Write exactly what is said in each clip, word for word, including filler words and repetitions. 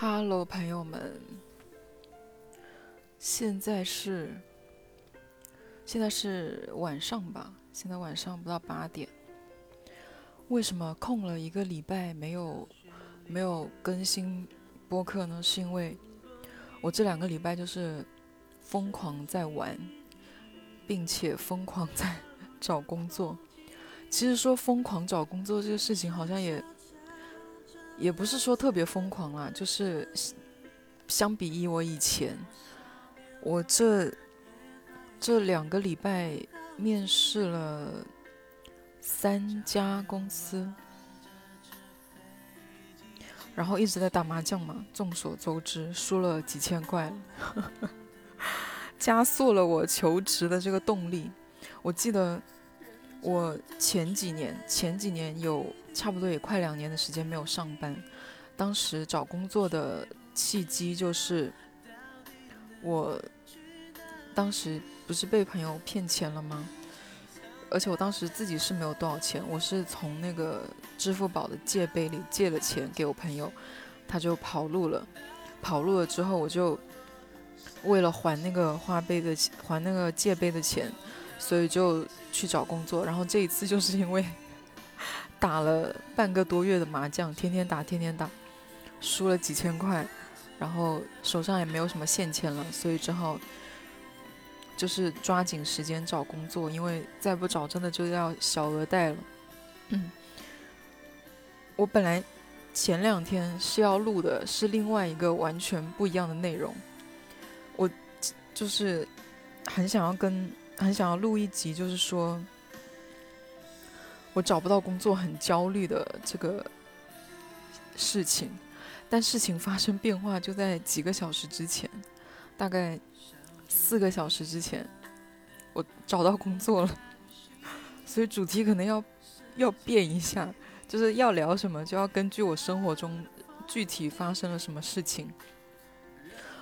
哈喽朋友们，现在是现在是晚上吧，现在晚上不到八点。为什么空了一个礼拜没有没有更新播客呢？是因为我这两个礼拜就是疯狂在玩，并且疯狂在找工作。其实说疯狂找工作这个事情好像也也不是说特别疯狂啦，就是相比于我以前，我这这两个礼拜面试了三家公司，然后一直在打麻将嘛，众所周知，输了几千块了加速了我求职的这个动力。我记得我前几年前几年有差不多也快两年的时间没有上班，当时找工作的契机就是我当时不是被朋友骗钱了吗？而且我当时自己是没有多少钱，我是从那个支付宝的借呗里借了钱给我朋友，他就跑路了。跑路了之后，我就为了还那个花呗的还那个借呗的钱，所以就去找工作。然后这一次就是因为打了半个多月的麻将，天天打天天打，输了几千块，然后手上也没有什么现钱了，所以只好就是抓紧时间找工作，因为再不找真的就要小额贷了。嗯，我本来前两天是要录的是另外一个完全不一样的内容，我就是很想要跟很想要录一集，就是说我找不到工作很焦虑的这个事情，但事情发生变化就在几个小时之前，大概四个小时之前我找到工作了，所以主题可能要要变一下，就是要聊什么就要根据我生活中具体发生了什么事情。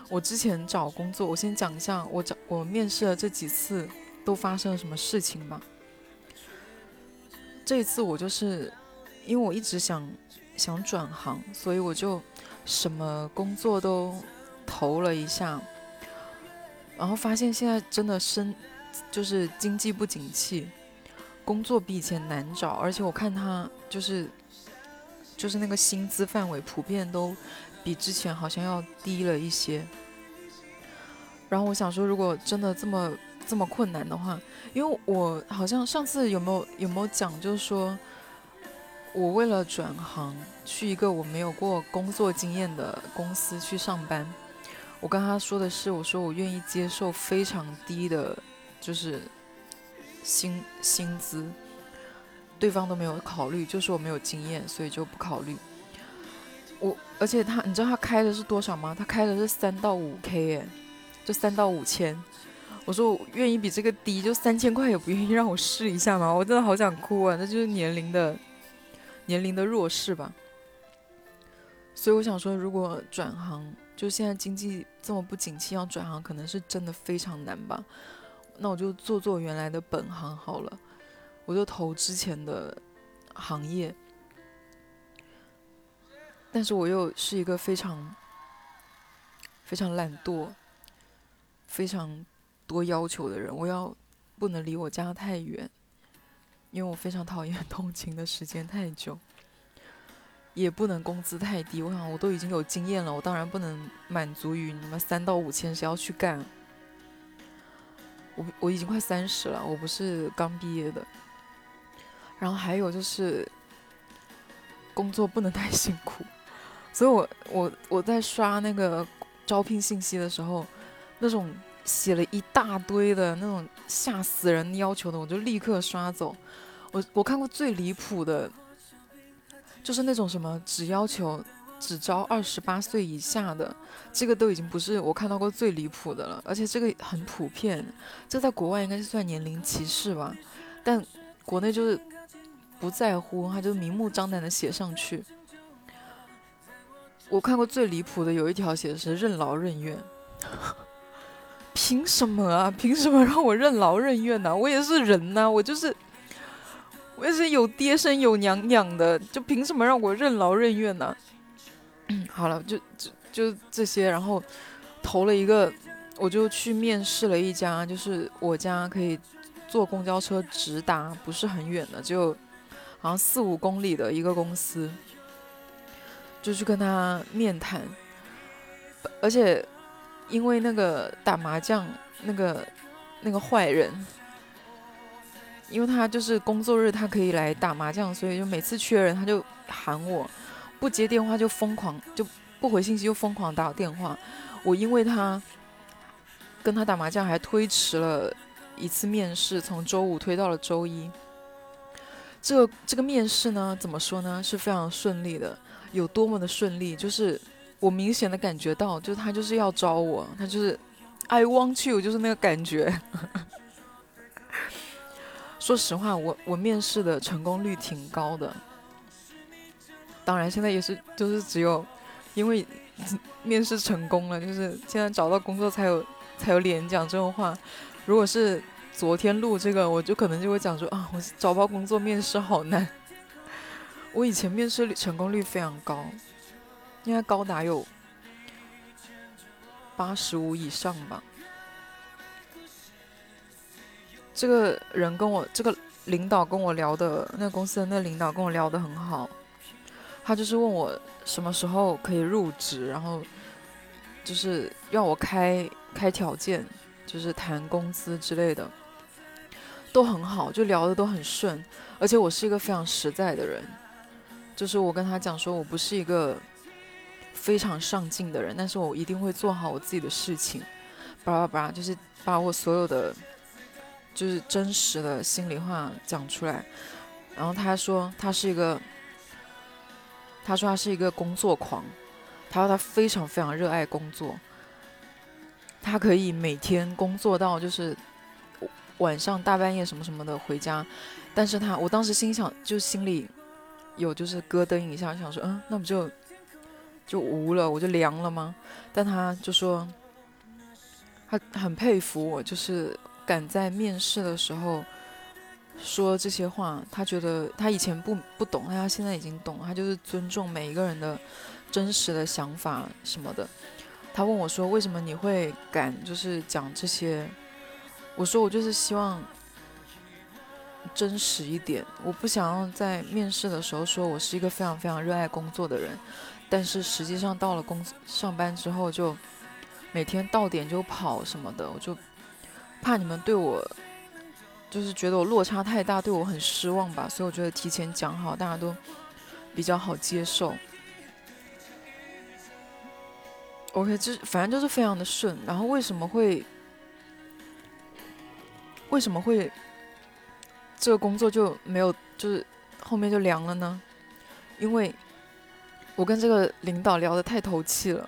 我之前找工作，我先讲一下我找我面试了这几次都发生了什么事情吧。这一次我就是因为我一直想想转行，所以我就什么工作都投了一下，然后发现现在真的身就是经济不景气，工作比以前难找，而且我看他就是就是那个薪资范围普遍都比之前好像要低了一些。然后我想说如果真的这么这么困难的话，因为我好像上次有没有有没有讲，就是说我为了转行去一个我没有过工作经验的公司去上班，我跟他说的是我说我愿意接受非常低的就是薪薪资，对方都没有考虑，就是我没有经验所以就不考虑我。而且他，你知道他开的是多少吗？他开的是三到五 K 耶，就三到五千。我说我愿意比这个低，就三千块也不愿意让我试一下吗？我真的好想哭啊！那就是年龄的年龄的弱势吧。所以我想说，如果转行，就现在经济这么不景气，要转行可能是真的非常难吧。那我就做做原来的本行好了，我就投之前的行业。但是我又是一个非常非常懒惰非常多要求的人，我要不能离我家太远，因为我非常讨厌通勤的时间太久，也不能工资太低。我想我都已经有经验了，我当然不能满足于你们三到五千谁要去干。我我已经快三十了，我不是刚毕业的。然后还有就是工作不能太辛苦，所以我我我在刷那个招聘信息的时候，那种写了一大堆的那种吓死人要求的，我就立刻刷走。我我看过最离谱的，就是那种什么只要求只招二十八岁以下的，这个都已经不是我看到过最离谱的了，而且这个很普遍，这在国外应该是算年龄歧视吧，但国内就是不在乎，他就明目张胆的写上去。我看过最离谱的有一条写的是任劳任怨凭什么啊？凭什么让我任劳任怨啊？我也是人啊，我就是我也是有爹生有娘养的，就凭什么让我任劳任怨啊？好了，就就就这些，然后投了一个，我就去面试了一家，就是我家可以坐公交车直达，不是很远的，就好像四五公里的一个公司，就去跟他面谈，而且因为那个打麻将那个那个坏人，因为他就是工作日他可以来打麻将，所以就每次缺人他就喊我，不接电话就疯狂，就不回信息就疯狂打电话。我因为他跟他打麻将还推迟了一次面试，从周五推到了周一。这个这个面试呢，怎么说呢，是非常顺利的。有多么的顺利，就是我明显的感觉到，就是他就是要招我，他就是 I want you， 就是那个感觉。说实话，我我面试的成功率挺高的。当然现在也是，就是只有因为面试成功了，就是现在找到工作才有才有脸讲这种话。如果是昨天录这个，我就可能就会讲说啊，我找不到工作，面试好难。我以前面试成功率非常高，应该高达有八十五以上吧。这个人跟我，这个领导跟我聊的，那公司的那领导跟我聊得很好。他就是问我什么时候可以入职，然后就是要我开开条件，就是谈工资之类的，都很好，就聊得都很顺。而且我是一个非常实在的人，就是我跟他讲说我不是一个非常上进的人，但是我一定会做好我自己的事情，巴拉巴拉，就是把我所有的就是真实的心里话讲出来。然后他说他是一个。他说他是一个工作狂，他说他非常非常热爱工作，他可以每天工作到就是晚上大半夜什么什么的回家，但是他我当时心想，就心里有就是咯噔一下，想说嗯，那不就就无了，我就凉了吗？但他就说他很佩服我，就是敢在面试的时候说这些话，他觉得他以前不不懂，但他现在已经懂。他就是尊重每一个人的真实的想法什么的。他问我说：“为什么你会敢就是讲这些？”我说：“我就是希望真实一点，我不想要在面试的时候说我是一个非常非常热爱工作的人，但是实际上到了工上班之后就每天到点就跑什么的，我就怕你们对我。”就是觉得我落差太大，对我很失望吧，所以我觉得提前讲好，大家都比较好接受。OK， 这反正就是非常的顺。然后为什么会，为什么会这个工作就没有，就是后面就凉了呢？因为我跟这个领导聊得太投契了，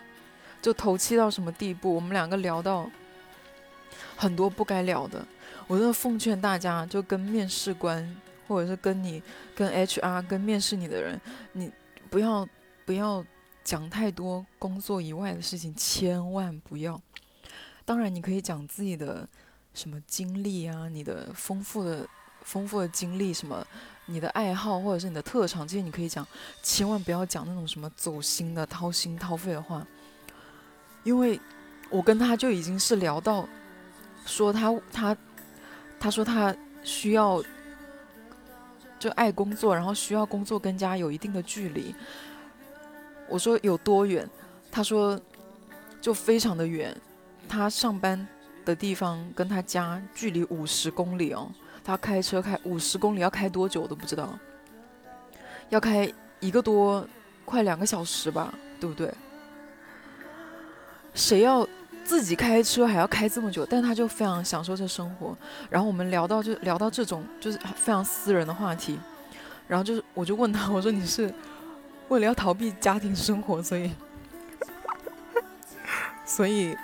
就投契到什么地步？我们两个聊到很多不该聊的。我真的奉劝大家，就跟面试官，或者是跟你、跟 H R、跟面试你的人，你不要不要讲太多工作以外的事情，千万不要。当然，你可以讲自己的什么经历啊，你的丰富的丰富的经历，什么你的爱好或者是你的特长，这些你可以讲，千万不要讲那种什么走心的、掏心掏肺的话。因为我跟他就已经是聊到说他他。他说他需要就爱工作，然后需要工作跟家有一定的距离。我说有多远？他说就非常的远，他上班的地方跟他家距离五十公里哦，他开车开五十公里要开多久我都不知道，要开一个多快两个小时吧，对不对？谁要？自己开车还要开这么久，但他就非常享受这生活。然后我们聊到就聊到这种就是非常私人的话题，然后就是我就问他，我说你是为了要逃避家庭生活，所以所以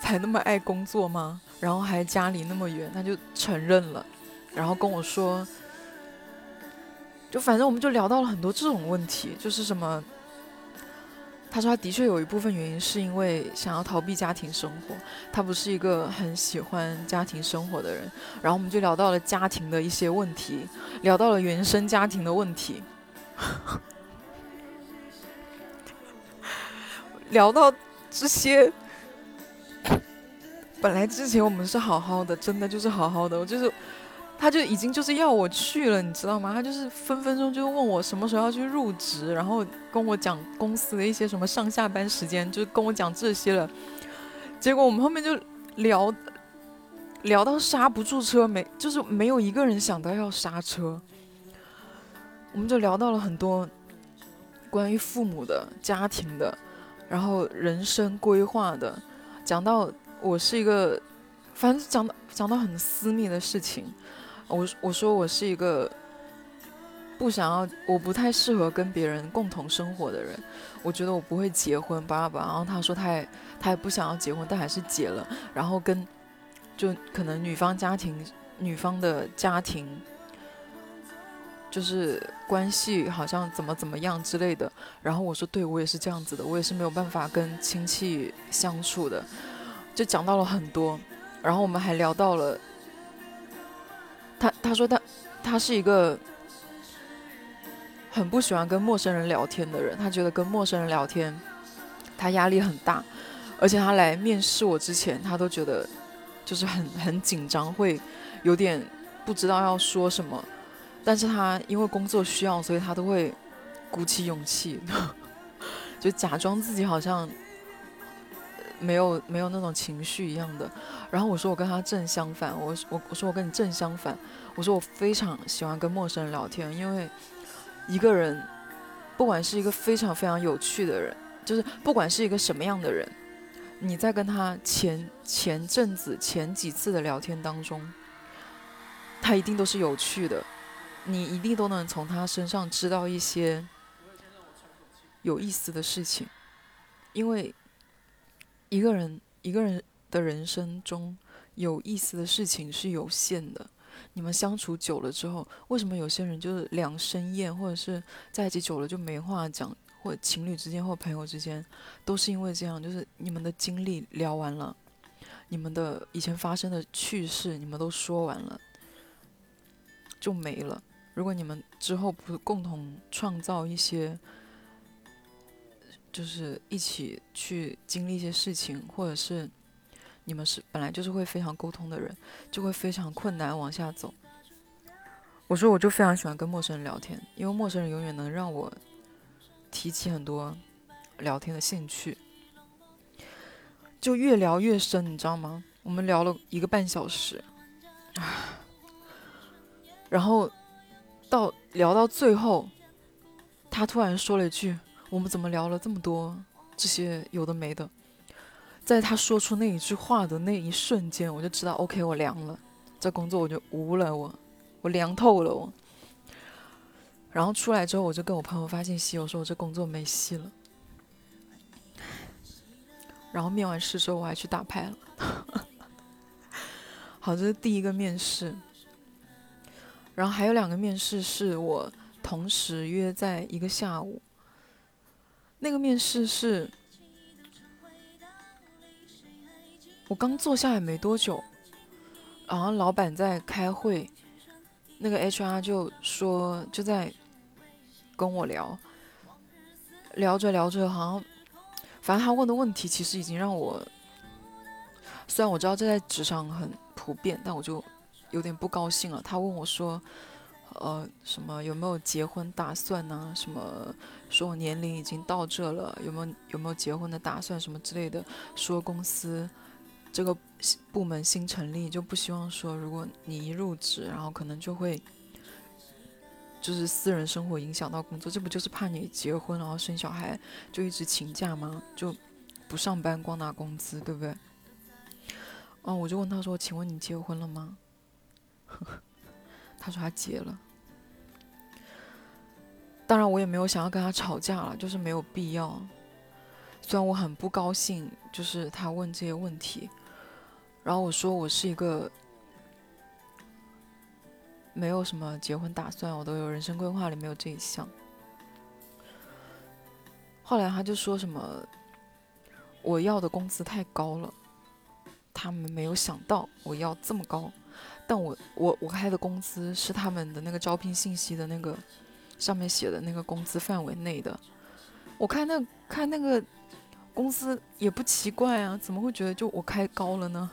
才那么爱工作吗？然后还家里那么远，他就承认了，然后跟我说，就反正我们就聊到了很多这种问题，就是什么。他说他的确有一部分原因是因为想要逃避家庭生活，他不是一个很喜欢家庭生活的人。然后我们就聊到了家庭的一些问题，聊到了原生家庭的问题聊到这些，本来之前我们是好好的，真的就是好好的，我就是他就已经就是要我去了，你知道吗？他就是分分钟就问我什么时候要去入职，然后跟我讲公司的一些什么上下班时间，就跟我讲这些了。结果我们后面就聊聊到刹不住车，没就是没有一个人想到要刹车。我们就聊到了很多关于父母的、家庭的，然后人生规划的，讲到我是一个，反正讲到讲到很私密的事情。我我说我是一个不想要，我不太适合跟别人共同生活的人，我觉得我不会结婚，巴拉巴拉。然后他说他也他也不想要结婚，但还是结了。然后跟就可能女方家庭女方的家庭。就是关系好像怎么怎么样之类的，然后我说对，我也是这样子的，我也是没有办法跟亲戚相处的，就讲到了很多。然后我们还聊到了他他说他他是一个很不喜欢跟陌生人聊天的人，他觉得跟陌生人聊天他压力很大，而且他来面试我之前他都觉得就是很很紧张，会有点不知道要说什么，但是他因为工作需要，所以他都会鼓起勇气就假装自己好像没有没有那种情绪一样的。然后我说我跟他正相反，我我我说我跟你正相反，我说我非常喜欢跟陌生人聊天，因为一个人不管是一个非常非常有趣的人，就是不管是一个什么样的人，你在跟他前前阵子前几次的聊天当中，他一定都是有趣的，你一定都能从他身上知道一些有意思的事情。因为一个人一个人的人生中有意思的事情是有限的，你们相处久了之后，为什么有些人就是两生厌，或者是在一起久了就没话讲，或者情侣之间或朋友之间，都是因为这样，就是你们的经历聊完了，你们的以前发生的趣事你们都说完了就没了。如果你们之后不共同创造一些，就是一起去经历一些事情，或者是你们是本来就是会非常沟通的人，就会非常困难往下走。我说我就非常喜欢跟陌生人聊天，因为陌生人永远能让我提起很多聊天的兴趣，就越聊越深，你知道吗？我们聊了一个半小时，唉。然后到聊到最后，他突然说了一句，我们怎么聊了这么多这些有的没的。在他说出那一句话的那一瞬间，我就知道 OK 我凉了，这工作我就无了，我我凉透了我。然后出来之后我就跟我朋友发信息，我说我这工作没戏了。然后面完试之后我还去打牌了好，这是第一个面试。然后还有两个面试是我同时约在一个下午，那个面试是我刚坐下来没多久，然后老板在开会，那个 H R 就说就在跟我聊，聊着聊着好像反正他问的问题其实已经让我，虽然我知道这在职场很普遍，但我就有点不高兴了。他问我说呃，什么有没有结婚打算啊，什么说我年龄已经到这了，有没有有没有结婚的打算什么之类的，说公司这个部门新成立，就不希望说如果你一入职然后可能就会就是私人生活影响到工作，这不就是怕你结婚然后生小孩就一直请假吗，就不上班光拿工资，对不对？哦，我就问他说请问你结婚了吗他说他结了。当然我也没有想要跟他吵架了，就是没有必要，虽然我很不高兴就是他问这些问题。然后我说我是一个没有什么结婚打算，我都有人生规划里没有这一项。后来他就说什么我要的工资太高了，他们没有想到我要这么高，但我我我开的工资是他们的那个招聘信息的那个上面写的那个工资范围内的。我看那看那个公司也不奇怪啊，怎么会觉得就我开高了呢？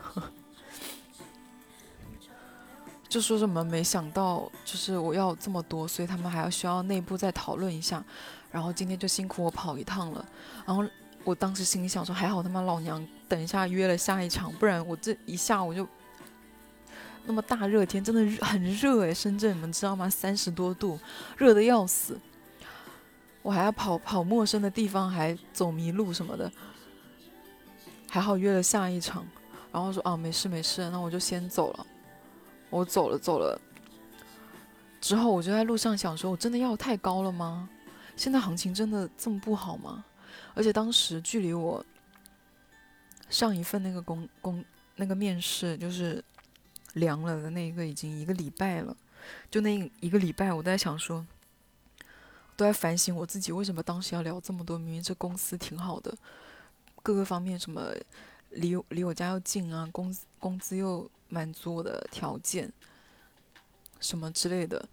就说什么没想到就是我要这么多，所以他们还要需要内部再讨论一下，然后今天就辛苦我跑一趟了。然后我当时心里想说，还好他妈老娘等一下约了下一场，不然我这一下我就那么大热天真的很热哎、欸，深圳你们知道吗？三十多度，热得要死，我还要跑跑陌生的地方，还走迷路什么的。还好约了下一场，然后说啊没事没事，那我就先走了。我走了走了之后，我就在路上想说，我真的要太高了吗？现在行情真的这么不好吗？而且当时距离我上一份那个公公那个面试就是凉了的那个已经一个礼拜了，就那一个礼拜我在想说，都在反省我自己为什么当时要聊这么多，明明这公司挺好的，各个方面什么离离我家又近啊，工工资又满足我的条件什么之类的，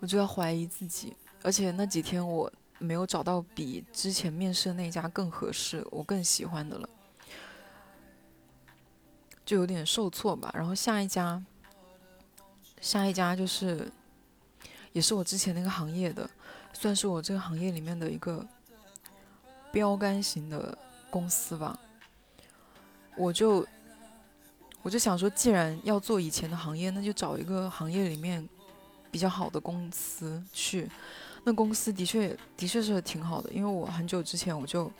我就要怀疑自己。而且那几天我没有找到比之前面试那家更合适我更喜欢的了，就有点受挫吧。然后下一家下一家就是也是我之前那个行业的，算是我这个行业里面的一个标杆型的公司吧。我就我就想说，既然要做以前的行业，那就找一个行业里面比较好的公司去。那公司的确的确是挺好的，因为我很久之前我就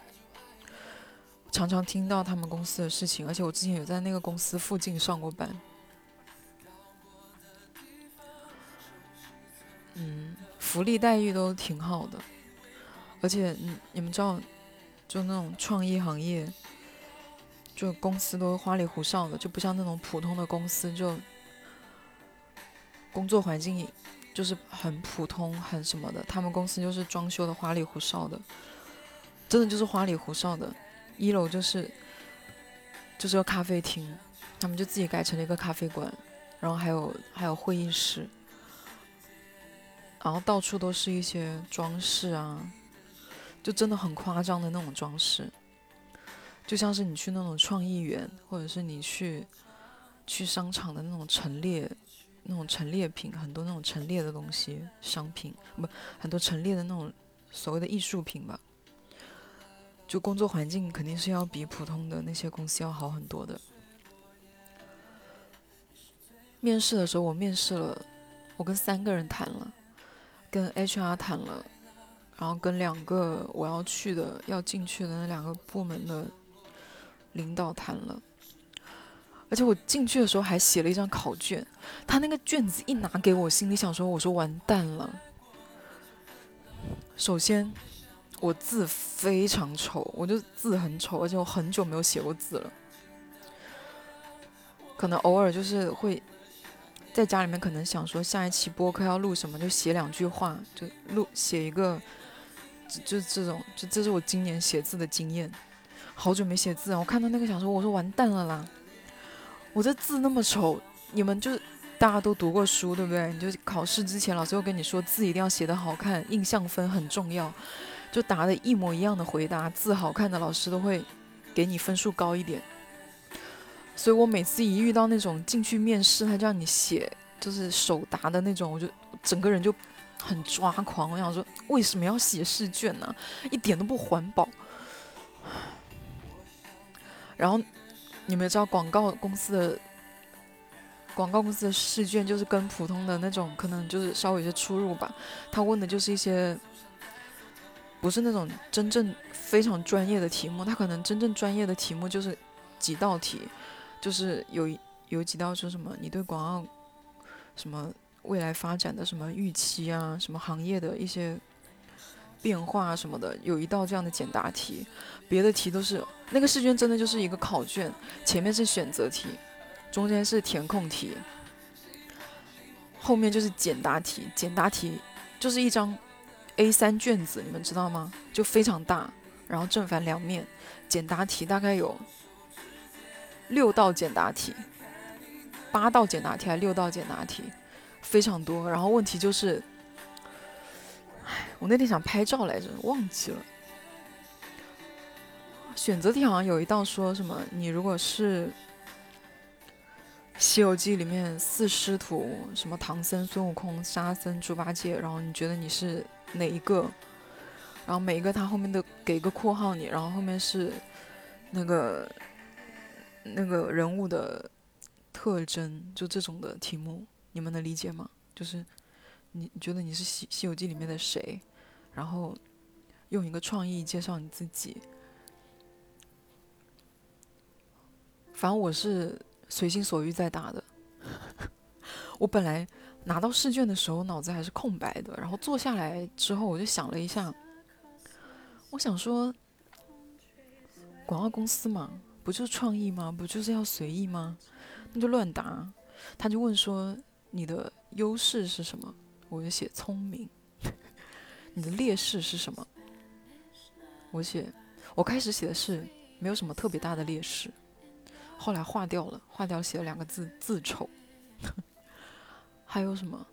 常常听到他们公司的事情，而且我之前有在那个公司附近上过班。嗯，福利待遇都挺好的，而且你们知道，就那种创意行业，就公司都花里胡哨的，就不像那种普通的公司，就工作环境就是很普通很什么的。他们公司就是装修的花里胡哨的，真的就是花里胡哨的。一楼就是就是个咖啡厅，他们就自己改成了一个咖啡馆，然后还有还有会议室，然后到处都是一些装饰啊，就真的很夸张的那种装饰，就像是你去那种创意园，或者是你去去商场的那种陈列那种陈列品，很多那种陈列的东西，商品不，很多陈列的那种所谓的艺术品吧。就工作环境肯定是要比普通的那些公司要好很多的。面试的时候我面试了，我跟三个人谈了，跟 H R 谈了，然后跟两个我要去的要进去的那两个部门的领导谈了。而且我进去的时候还写了一张考卷，他那个卷子一拿给我，心里想说，我说完蛋了。首先我字非常丑，我就字很丑，而且我很久没有写过字了，可能偶尔就是会在家里面可能想说下一期播客要录什么，就写两句话，就录写一个，就这种，就这是我今年写字的经验。好久没写字啊，我看到那个想说，我说完蛋了啦，我这字那么丑。你们就大家都读过书对不对？你就考试之前老师会跟你说，字一定要写得好看，印象分很重要，就答的一模一样的回答，字好看的老师都会给你分数高一点。所以我每次一遇到那种进去面试他叫你写就是手答的那种，我就整个人就很抓狂，我想说为什么要写试卷呢、啊？一点都不环保。然后你们知道广告公司的广告公司的试卷就是跟普通的那种可能就是稍微有些出入吧，他问的就是一些不是那种真正非常专业的题目，他可能真正专业的题目就是几道题，就是有有几道说什么你对广告什么未来发展的什么预期啊，什么行业的一些变化啊什么的，有一道这样的简答题。别的题都是那个试卷真的就是一个考卷，前面是选择题，中间是填空题，后面就是简答题。简答题就是一张 A 三 卷子，你们知道吗？就非常大，然后正反两面。简答题大概有六道简答题，八道简答题还是六道简答题，非常多。然后问题就是，哎，我那天想拍照来着，忘记了。选择题好像有一道说什么，你如果是《西游记》里面四师徒，什么唐僧、孙悟空、沙僧、猪八戒，然后你觉得你是哪一个？然后每一个他后面的给个括号你，然后后面是那个那个人物的特征，就这种的题目，你们能理解吗？就是你觉得你是西《西游记》里面的谁，然后用一个创意介绍你自己。反正我是随心所欲在答的。我本来拿到试卷的时候脑子还是空白的，然后坐下来之后我就想了一下，我想说广告公司嘛，不就是创意吗？不就是要随意吗？那就乱答。他就问说你的优势是什么，我就写聪明。你的劣势是什么？我写，我开始写的是没有什么特别大的劣势，后来划掉了，划掉写了两个字，字丑。还有什么？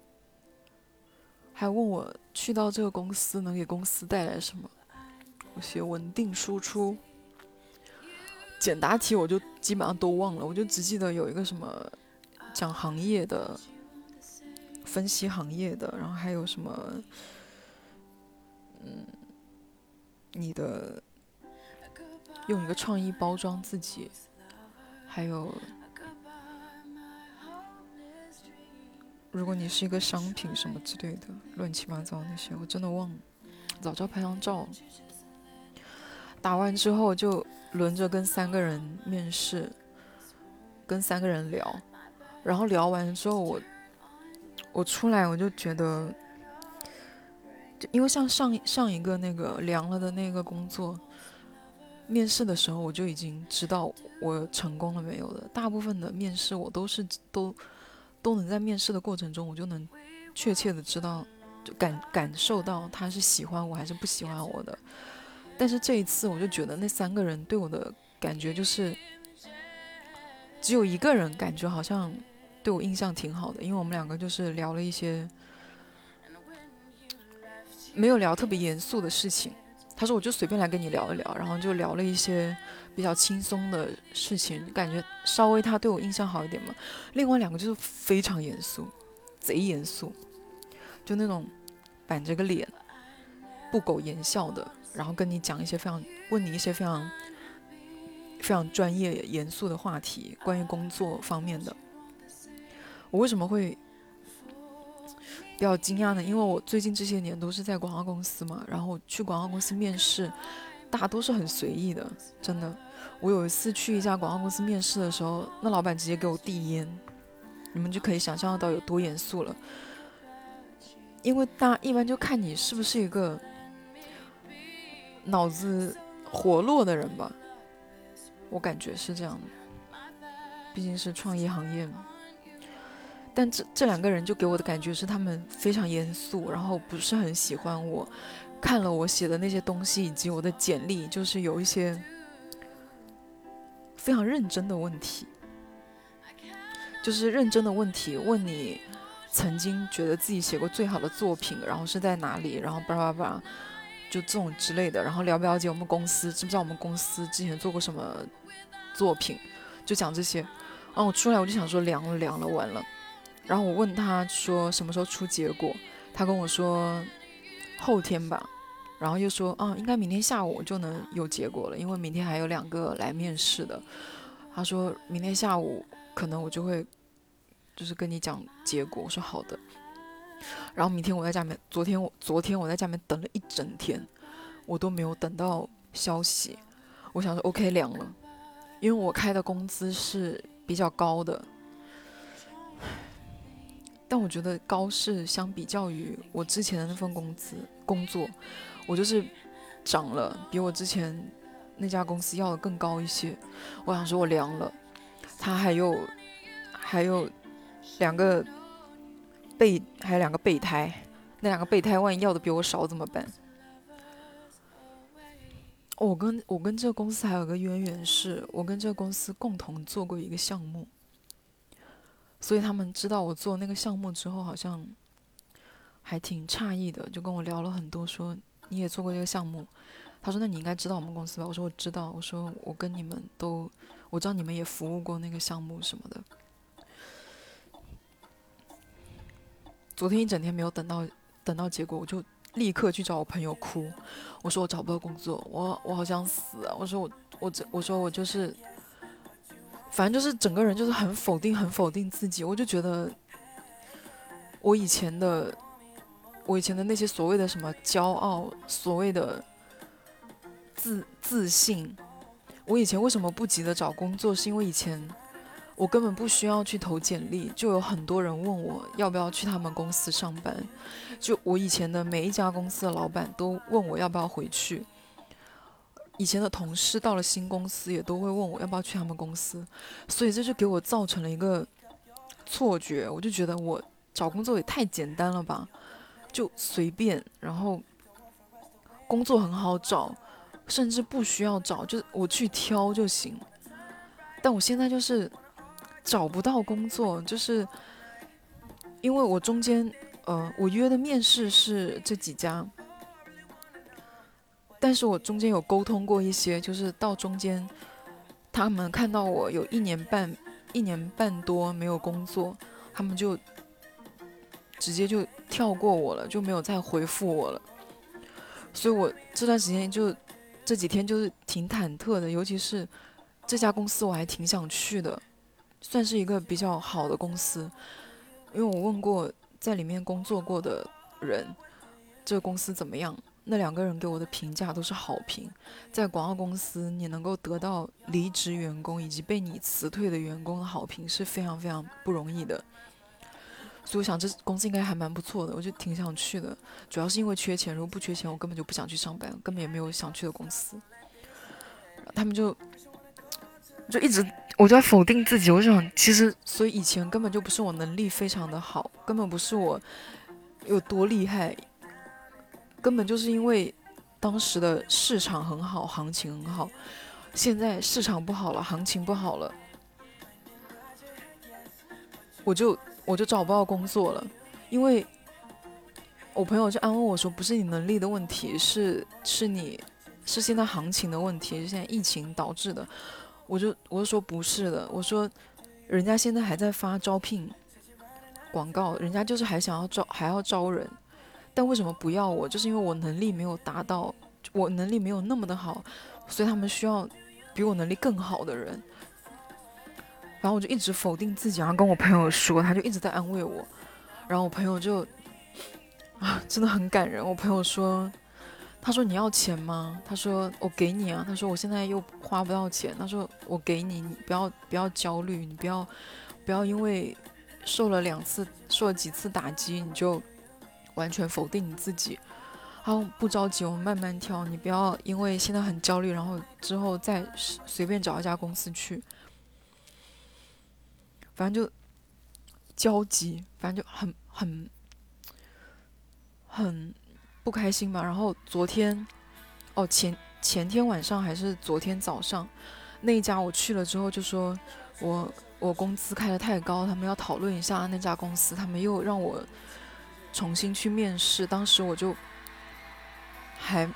还问我去到这个公司能给公司带来什么？我写稳定输出。简答题我就基本上都忘了，我就只记得有一个什么讲行业的，分析行业的，然后还有什么，嗯，你的用一个创意包装自己。还有如果你是一个商品什么之类的，乱七八糟那些我真的忘了，早知道拍张照。打完之后就轮着跟三个人面试，跟三个人聊，然后聊完之后我我出来我就觉得，就因为像上上一个那个凉了的那个工作面试的时候，我就已经知道我成功了没有的。大部分的面试我都是都都能在面试的过程中，我就能确切的知道，就感感受到他是喜欢我还是不喜欢我的。但是这一次，我就觉得那三个人对我的感觉就是，只有一个人感觉好像对我印象挺好的，因为我们两个就是聊了一些没有聊特别严肃的事情。他说我就随便来跟你聊一聊，然后就聊了一些比较轻松的事情，感觉稍微他对我印象好一点嘛。另外两个就是非常严肃，贼严肃，就那种板着个脸不苟言笑的，然后跟你讲一些非常问你一些非常非常专业严肃的话题，关于工作方面的。我为什么会比较惊讶呢？因为我最近这些年都是在广告公司嘛，然后去广告公司面试大多是很随意的，真的。我有一次去一家广告公司面试的时候，那老板直接给我递烟，你们就可以想象到有多严肃了。因为大家一般就看你是不是一个脑子活络的人吧，我感觉是这样的，毕竟是创意行业嘛。但这这两个人就给我的感觉是他们非常严肃，然后不是很喜欢我，看了我写的那些东西以及我的简历，就是有一些非常认真的问题，就是认真的问题，问你曾经觉得自己写过最好的作品，然后是在哪里，然后巴拉巴拉，就这种之类的，然后了不了解我们公司，知不知道我们公司之前做过什么作品，就讲这些。然后我出来我就想说凉了凉了完了。然后我问他说什么时候出结果，他跟我说后天吧，然后又说啊，应该明天下午我就能有结果了，因为明天还有两个来面试的。他说明天下午可能我就会就是跟你讲结果。我说好的。然后明天我在家里面，昨天我昨天我在家里面等了一整天，我都没有等到消息。我想说 OK 凉了，因为我开的工资是比较高的，但我觉得高是相比较于我之前的那份工资工作，我就是涨了，比我之前那家公司要的更高一些。我想说我凉了。他还有还有两个备还有两个备胎，那两个备胎万一要的比我少怎么办？哦、我跟我跟这个公司还有个渊源是，我跟这个公司共同做过一个项目。所以他们知道我做那个项目之后，好像还挺诧异的，就跟我聊了很多，说你也做过这个项目，他说那你应该知道我们公司吧，我说我知道，我说我跟你们都，我知道你们也服务过那个项目什么的。昨天一整天没有等到等到结果，我就立刻去找我朋友哭，我说我找不到工作，我我好想死啊，我说我我我说我就是反正就是整个人就是很否定很否定自己。我就觉得我以前的我以前的那些所谓的什么骄傲，所谓的自自信，我以前为什么不急着找工作，是因为以前我根本不需要去投简历，就有很多人问我要不要去他们公司上班，就我以前的每一家公司的老板都问我要不要回去，以前的同事到了新公司也都会问我要不要去他们公司，所以这就给我造成了一个错觉，我就觉得我找工作也太简单了吧，就随便，然后工作很好找，甚至不需要找，就是我去挑就行。但我现在就是找不到工作，就是因为我中间呃我约的面试是这几家，但是我中间有沟通过一些，就是到中间他们看到我有一年半一年半多没有工作，他们就直接就跳过我了，就没有再回复我了，所以我这段时间就这几天就是挺忐忑的，尤其是这家公司我还挺想去的，算是一个比较好的公司，因为我问过在里面工作过的人这个公司怎么样，那两个人给我的评价都是好评。在广告公司你能够得到离职员工以及被你辞退的员工的好评是非常非常不容易的，所以我想这公司应该还蛮不错的，我就挺想去的，主要是因为缺钱，如果不缺钱我根本就不想去上班，根本也没有想去的公司。他们就就一直我就在否定自己，我想其实所以以前根本就不是我能力非常的好，根本不是我有多厉害，根本就是因为当时的市场很好，行情很好，现在市场不好了，行情不好了，我就我就找不到工作了。因为我朋友就安慰我说不是你能力的问题，是是你是现在行情的问题，是现在疫情导致的。我就我就说不是的，我说人家现在还在发招聘广告，人家就是还想要招还要招人，但为什么不要我，就是因为我能力没有达到，我能力没有那么的好，所以他们需要比我能力更好的人。然后我就一直否定自己，然后跟我朋友说，他就一直在安慰我，然后我朋友就啊真的很感人，我朋友说他说你要钱吗？他说我给你啊。他说我现在又花不到钱。他说我给你，你不要不要焦虑，你不要不要因为受了两次受了几次打击你就完全否定你自己。他说不着急，我们慢慢挑，你不要因为现在很焦虑，然后之后再随便找一家公司去。反正就焦急，反正就很很很。很不开心嘛，然后昨天，哦前前天晚上还是昨天早上，那一家我去了之后就说我我工资开得太高，他们要讨论一下那家公司，他们又让我重新去面试，当时我就还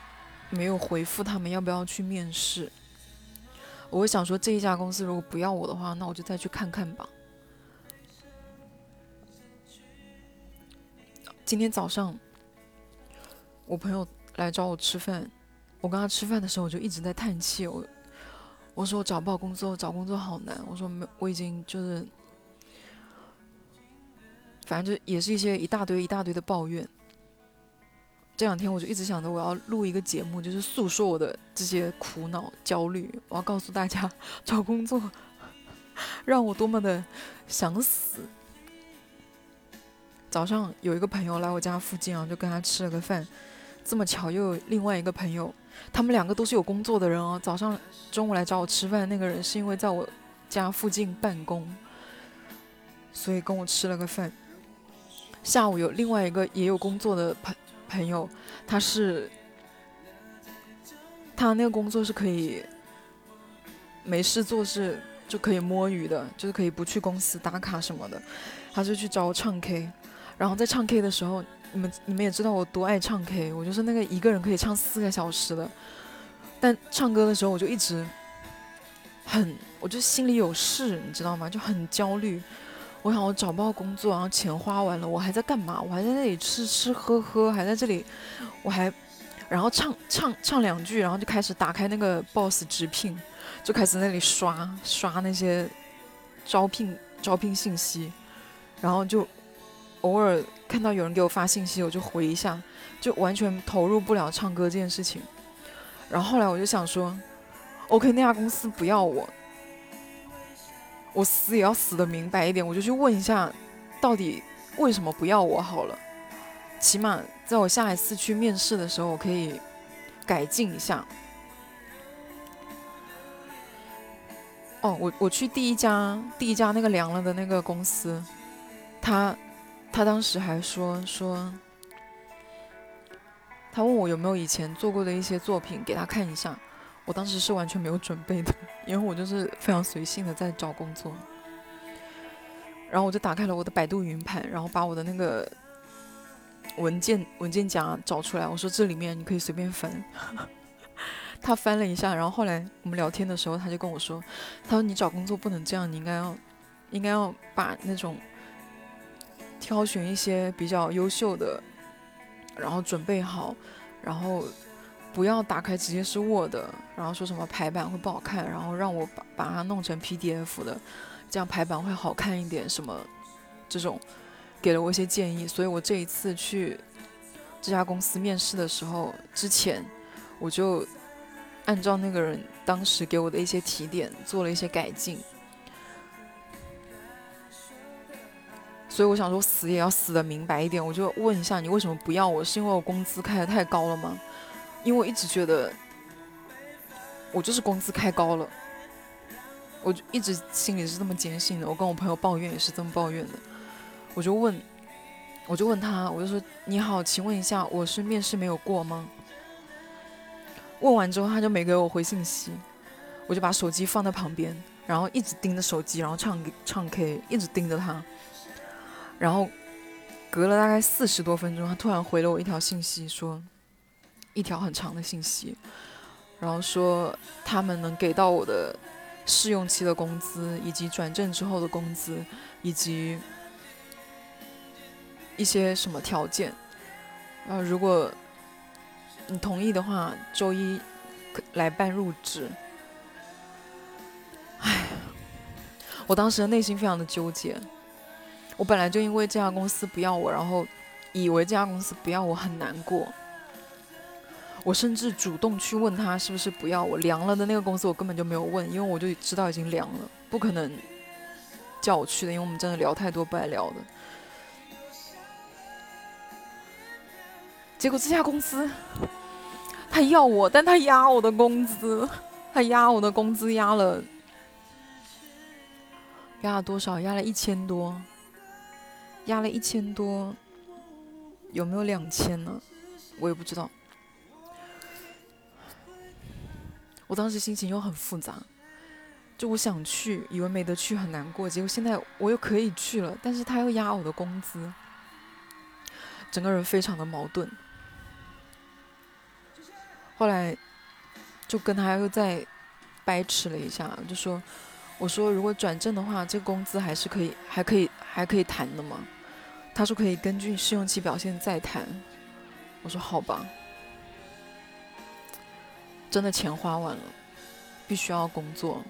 没有回复他们要不要去面试，我会想说这一家公司如果不要我的话，那我就再去看看吧。今天早上我朋友来找我吃饭，我跟他吃饭的时候我就一直在叹气，我我说我找不到工作，找工作好难，我说没，我已经就是反正就也是一些一大堆一大堆的抱怨。这两天我就一直想着我要录一个节目，就是诉说我的这些苦恼焦虑，我要告诉大家找工作让我多么的想死。早上有一个朋友来我家附近，然后就跟他吃了个饭，这么巧又有另外一个朋友，他们两个都是有工作的人哦。早上中午来找我吃饭那个人是因为在我家附近办公，所以跟我吃了个饭。下午有另外一个也有工作的朋朋友，他是他那个工作是可以没事做，是就可以摸鱼的，就是可以不去公司打卡什么的，他就去找我唱 K。然后在唱 K 的时候，你们你们也知道我多爱唱 K， 我就是那个一个人可以唱四个小时的，但唱歌的时候我就一直很，我就心里有事，你知道吗？就很焦虑。我想我找不到工作，然后钱花完了，我还在干嘛？我还在那里吃吃喝喝，还在这里，我还，然后唱唱唱两句，然后就开始打开那个 boss 直聘，就开始那里刷刷那些招聘招聘信息，然后就偶尔看到有人给我发信息，我就回一下，就完全投入不了唱歌这件事情。然后后来我就想说 ，OK， 那家公司不要我，我死也要死的明白一点，我就去问一下，到底为什么不要我好了，起码在我下一次去面试的时候，我可以改进一下。哦，我我去第一家第一家那个凉了的那个公司，他他当时还说说。他问我有没有以前做过的一些作品给他看一下，我当时是完全没有准备的，因为我就是非常随性的在找工作。然后我就打开了我的百度云盘，然后把我的那个文件文件夹找出来，我说这里面你可以随便翻。他翻了一下，然后后来我们聊天的时候，他就跟我说，他说你找工作不能这样，你应该要应该要把那种挑选一些比较优秀的。然后准备好，然后不要打开直接是 Word， 然后说什么排版会不好看，然后让我把把它弄成 P D F 的，这样排版会好看一点，什么这种给了我一些建议。所以我这一次去这家公司面试的时候之前，我就按照那个人当时给我的一些提点做了一些改进。所以我想说死也要死的明白一点，我就问一下你为什么不要我，是因为我工资开得太高了吗？因为我一直觉得我就是工资开高了，我就一直心里是这么坚信的，我跟我朋友抱怨也是这么抱怨的。我就问我就问他，我就说你好，请问一下我是面试没有过吗？问完之后他就没给我回信息，我就把手机放在旁边，然后一直盯着手机，然后唱唱 K， 一直盯着他。然后隔了大概四十多分钟，他突然回了我一条信息，说一条很长的信息，然后说他们能给到我的试用期的工资，以及转正之后的工资，以及一些什么条件，然后如果你同意的话，周一来办入职。哎，我当时的内心非常的纠结。我本来就因为这家公司不要我，然后以为这家公司不要我很难过。我甚至主动去问他是不是不要我，凉了的那个公司我根本就没有问，因为我就知道已经凉了，不可能叫我去的，因为我们真的聊太多不爱聊的。结果这家公司他要我，但他压我的工资，他压我的工资压了压了多少？压了一千多。压了一千多，有没有两千呢？我也不知道。我当时心情又很复杂，就我想去，以为没得去很难过，结果现在我又可以去了，但是他又压我的工资，整个人非常的矛盾。后来就跟他又再掰扯了一下，就说，我说如果转正的话，这个工资还是可以，还可以，还可以谈的吗？他说可以根据试用期表现再谈。我说好吧，真的钱花完了，必须要工作。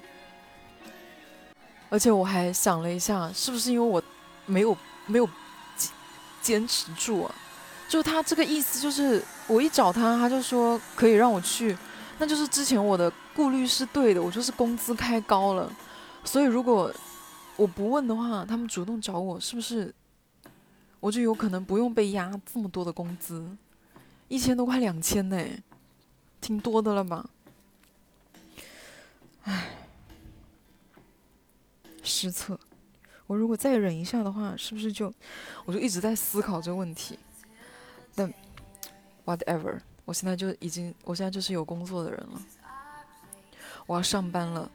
而且我还想了一下，是不是因为我没有没有坚持住啊？就他这个意思就是，我一找他，他就说可以让我去，那就是之前我的顾虑是对的，我就是工资开高了，所以如果我不问的话，他们主动找我，是不是我就有可能不用被压这么多的工资，一千多块两千呢，挺多的了吧？唉，失策。我如果再忍一下的话，是不是就……我就一直在思考这个问题。但 whatever， 我现在就已经，我现在就是有工作的人了，我要上班了。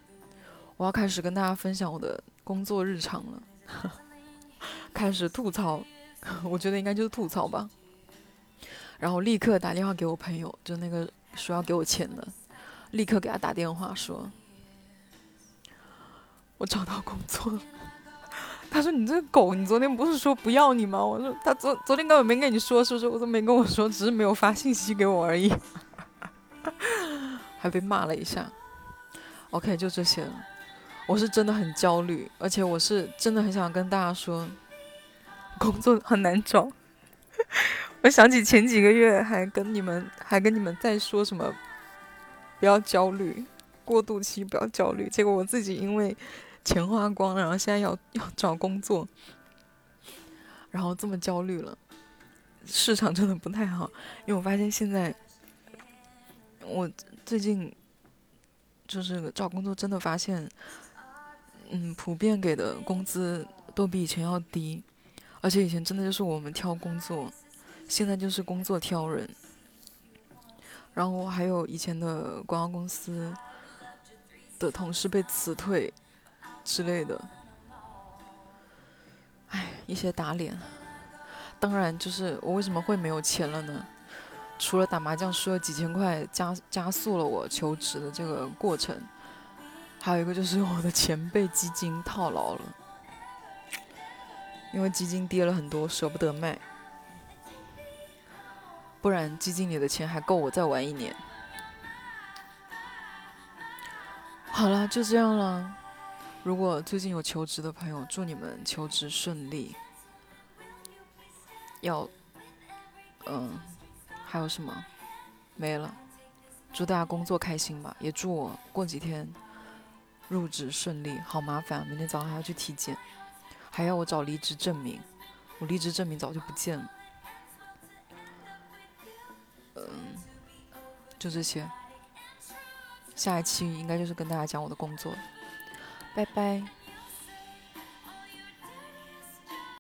我要开始跟大家分享我的工作日常了，开始吐槽，我觉得应该就是吐槽吧。然后立刻打电话给我朋友，就那个说要给我钱的，立刻给他打电话说我找到工作了。他说你这狗，你昨天不是说不要你吗？我说他昨昨天根本没跟你说，是不是？我说没跟我说，只是没有发信息给我而已。还被骂了一下。OK， 就这些了。我是真的很焦虑，而且我是真的很想跟大家说，工作很难找。我想起前几个月还跟你们还跟你们在说什么，不要焦虑，过渡期不要焦虑。结果我自己因为钱花光了，然后现在要要找工作，然后这么焦虑了。市场真的不太好，因为我发现现在我最近就是找工作真的发现，嗯，普遍给的工资都比以前要低，而且以前真的就是我们挑工作，现在就是工作挑人。然后还有以前的广告公司的同事被辞退之类的，哎，一些打脸。当然，就是我为什么会没有钱了呢？除了打麻将输了几千块，加加速了我求职的这个过程，还有一个就是我的钱被基金套牢了，因为基金跌了很多，舍不得卖，不然基金里的钱还够我再玩一年。好了，就这样了。如果最近有求职的朋友，祝你们求职顺利。要，嗯，还有什么？没了。祝大家工作开心吧，也祝我过几天入职顺利。好麻烦，明天早上还要去体检，还要我找离职证明，我离职证明早就不见了。嗯，就这些。下一期应该就是跟大家讲我的工作。拜拜。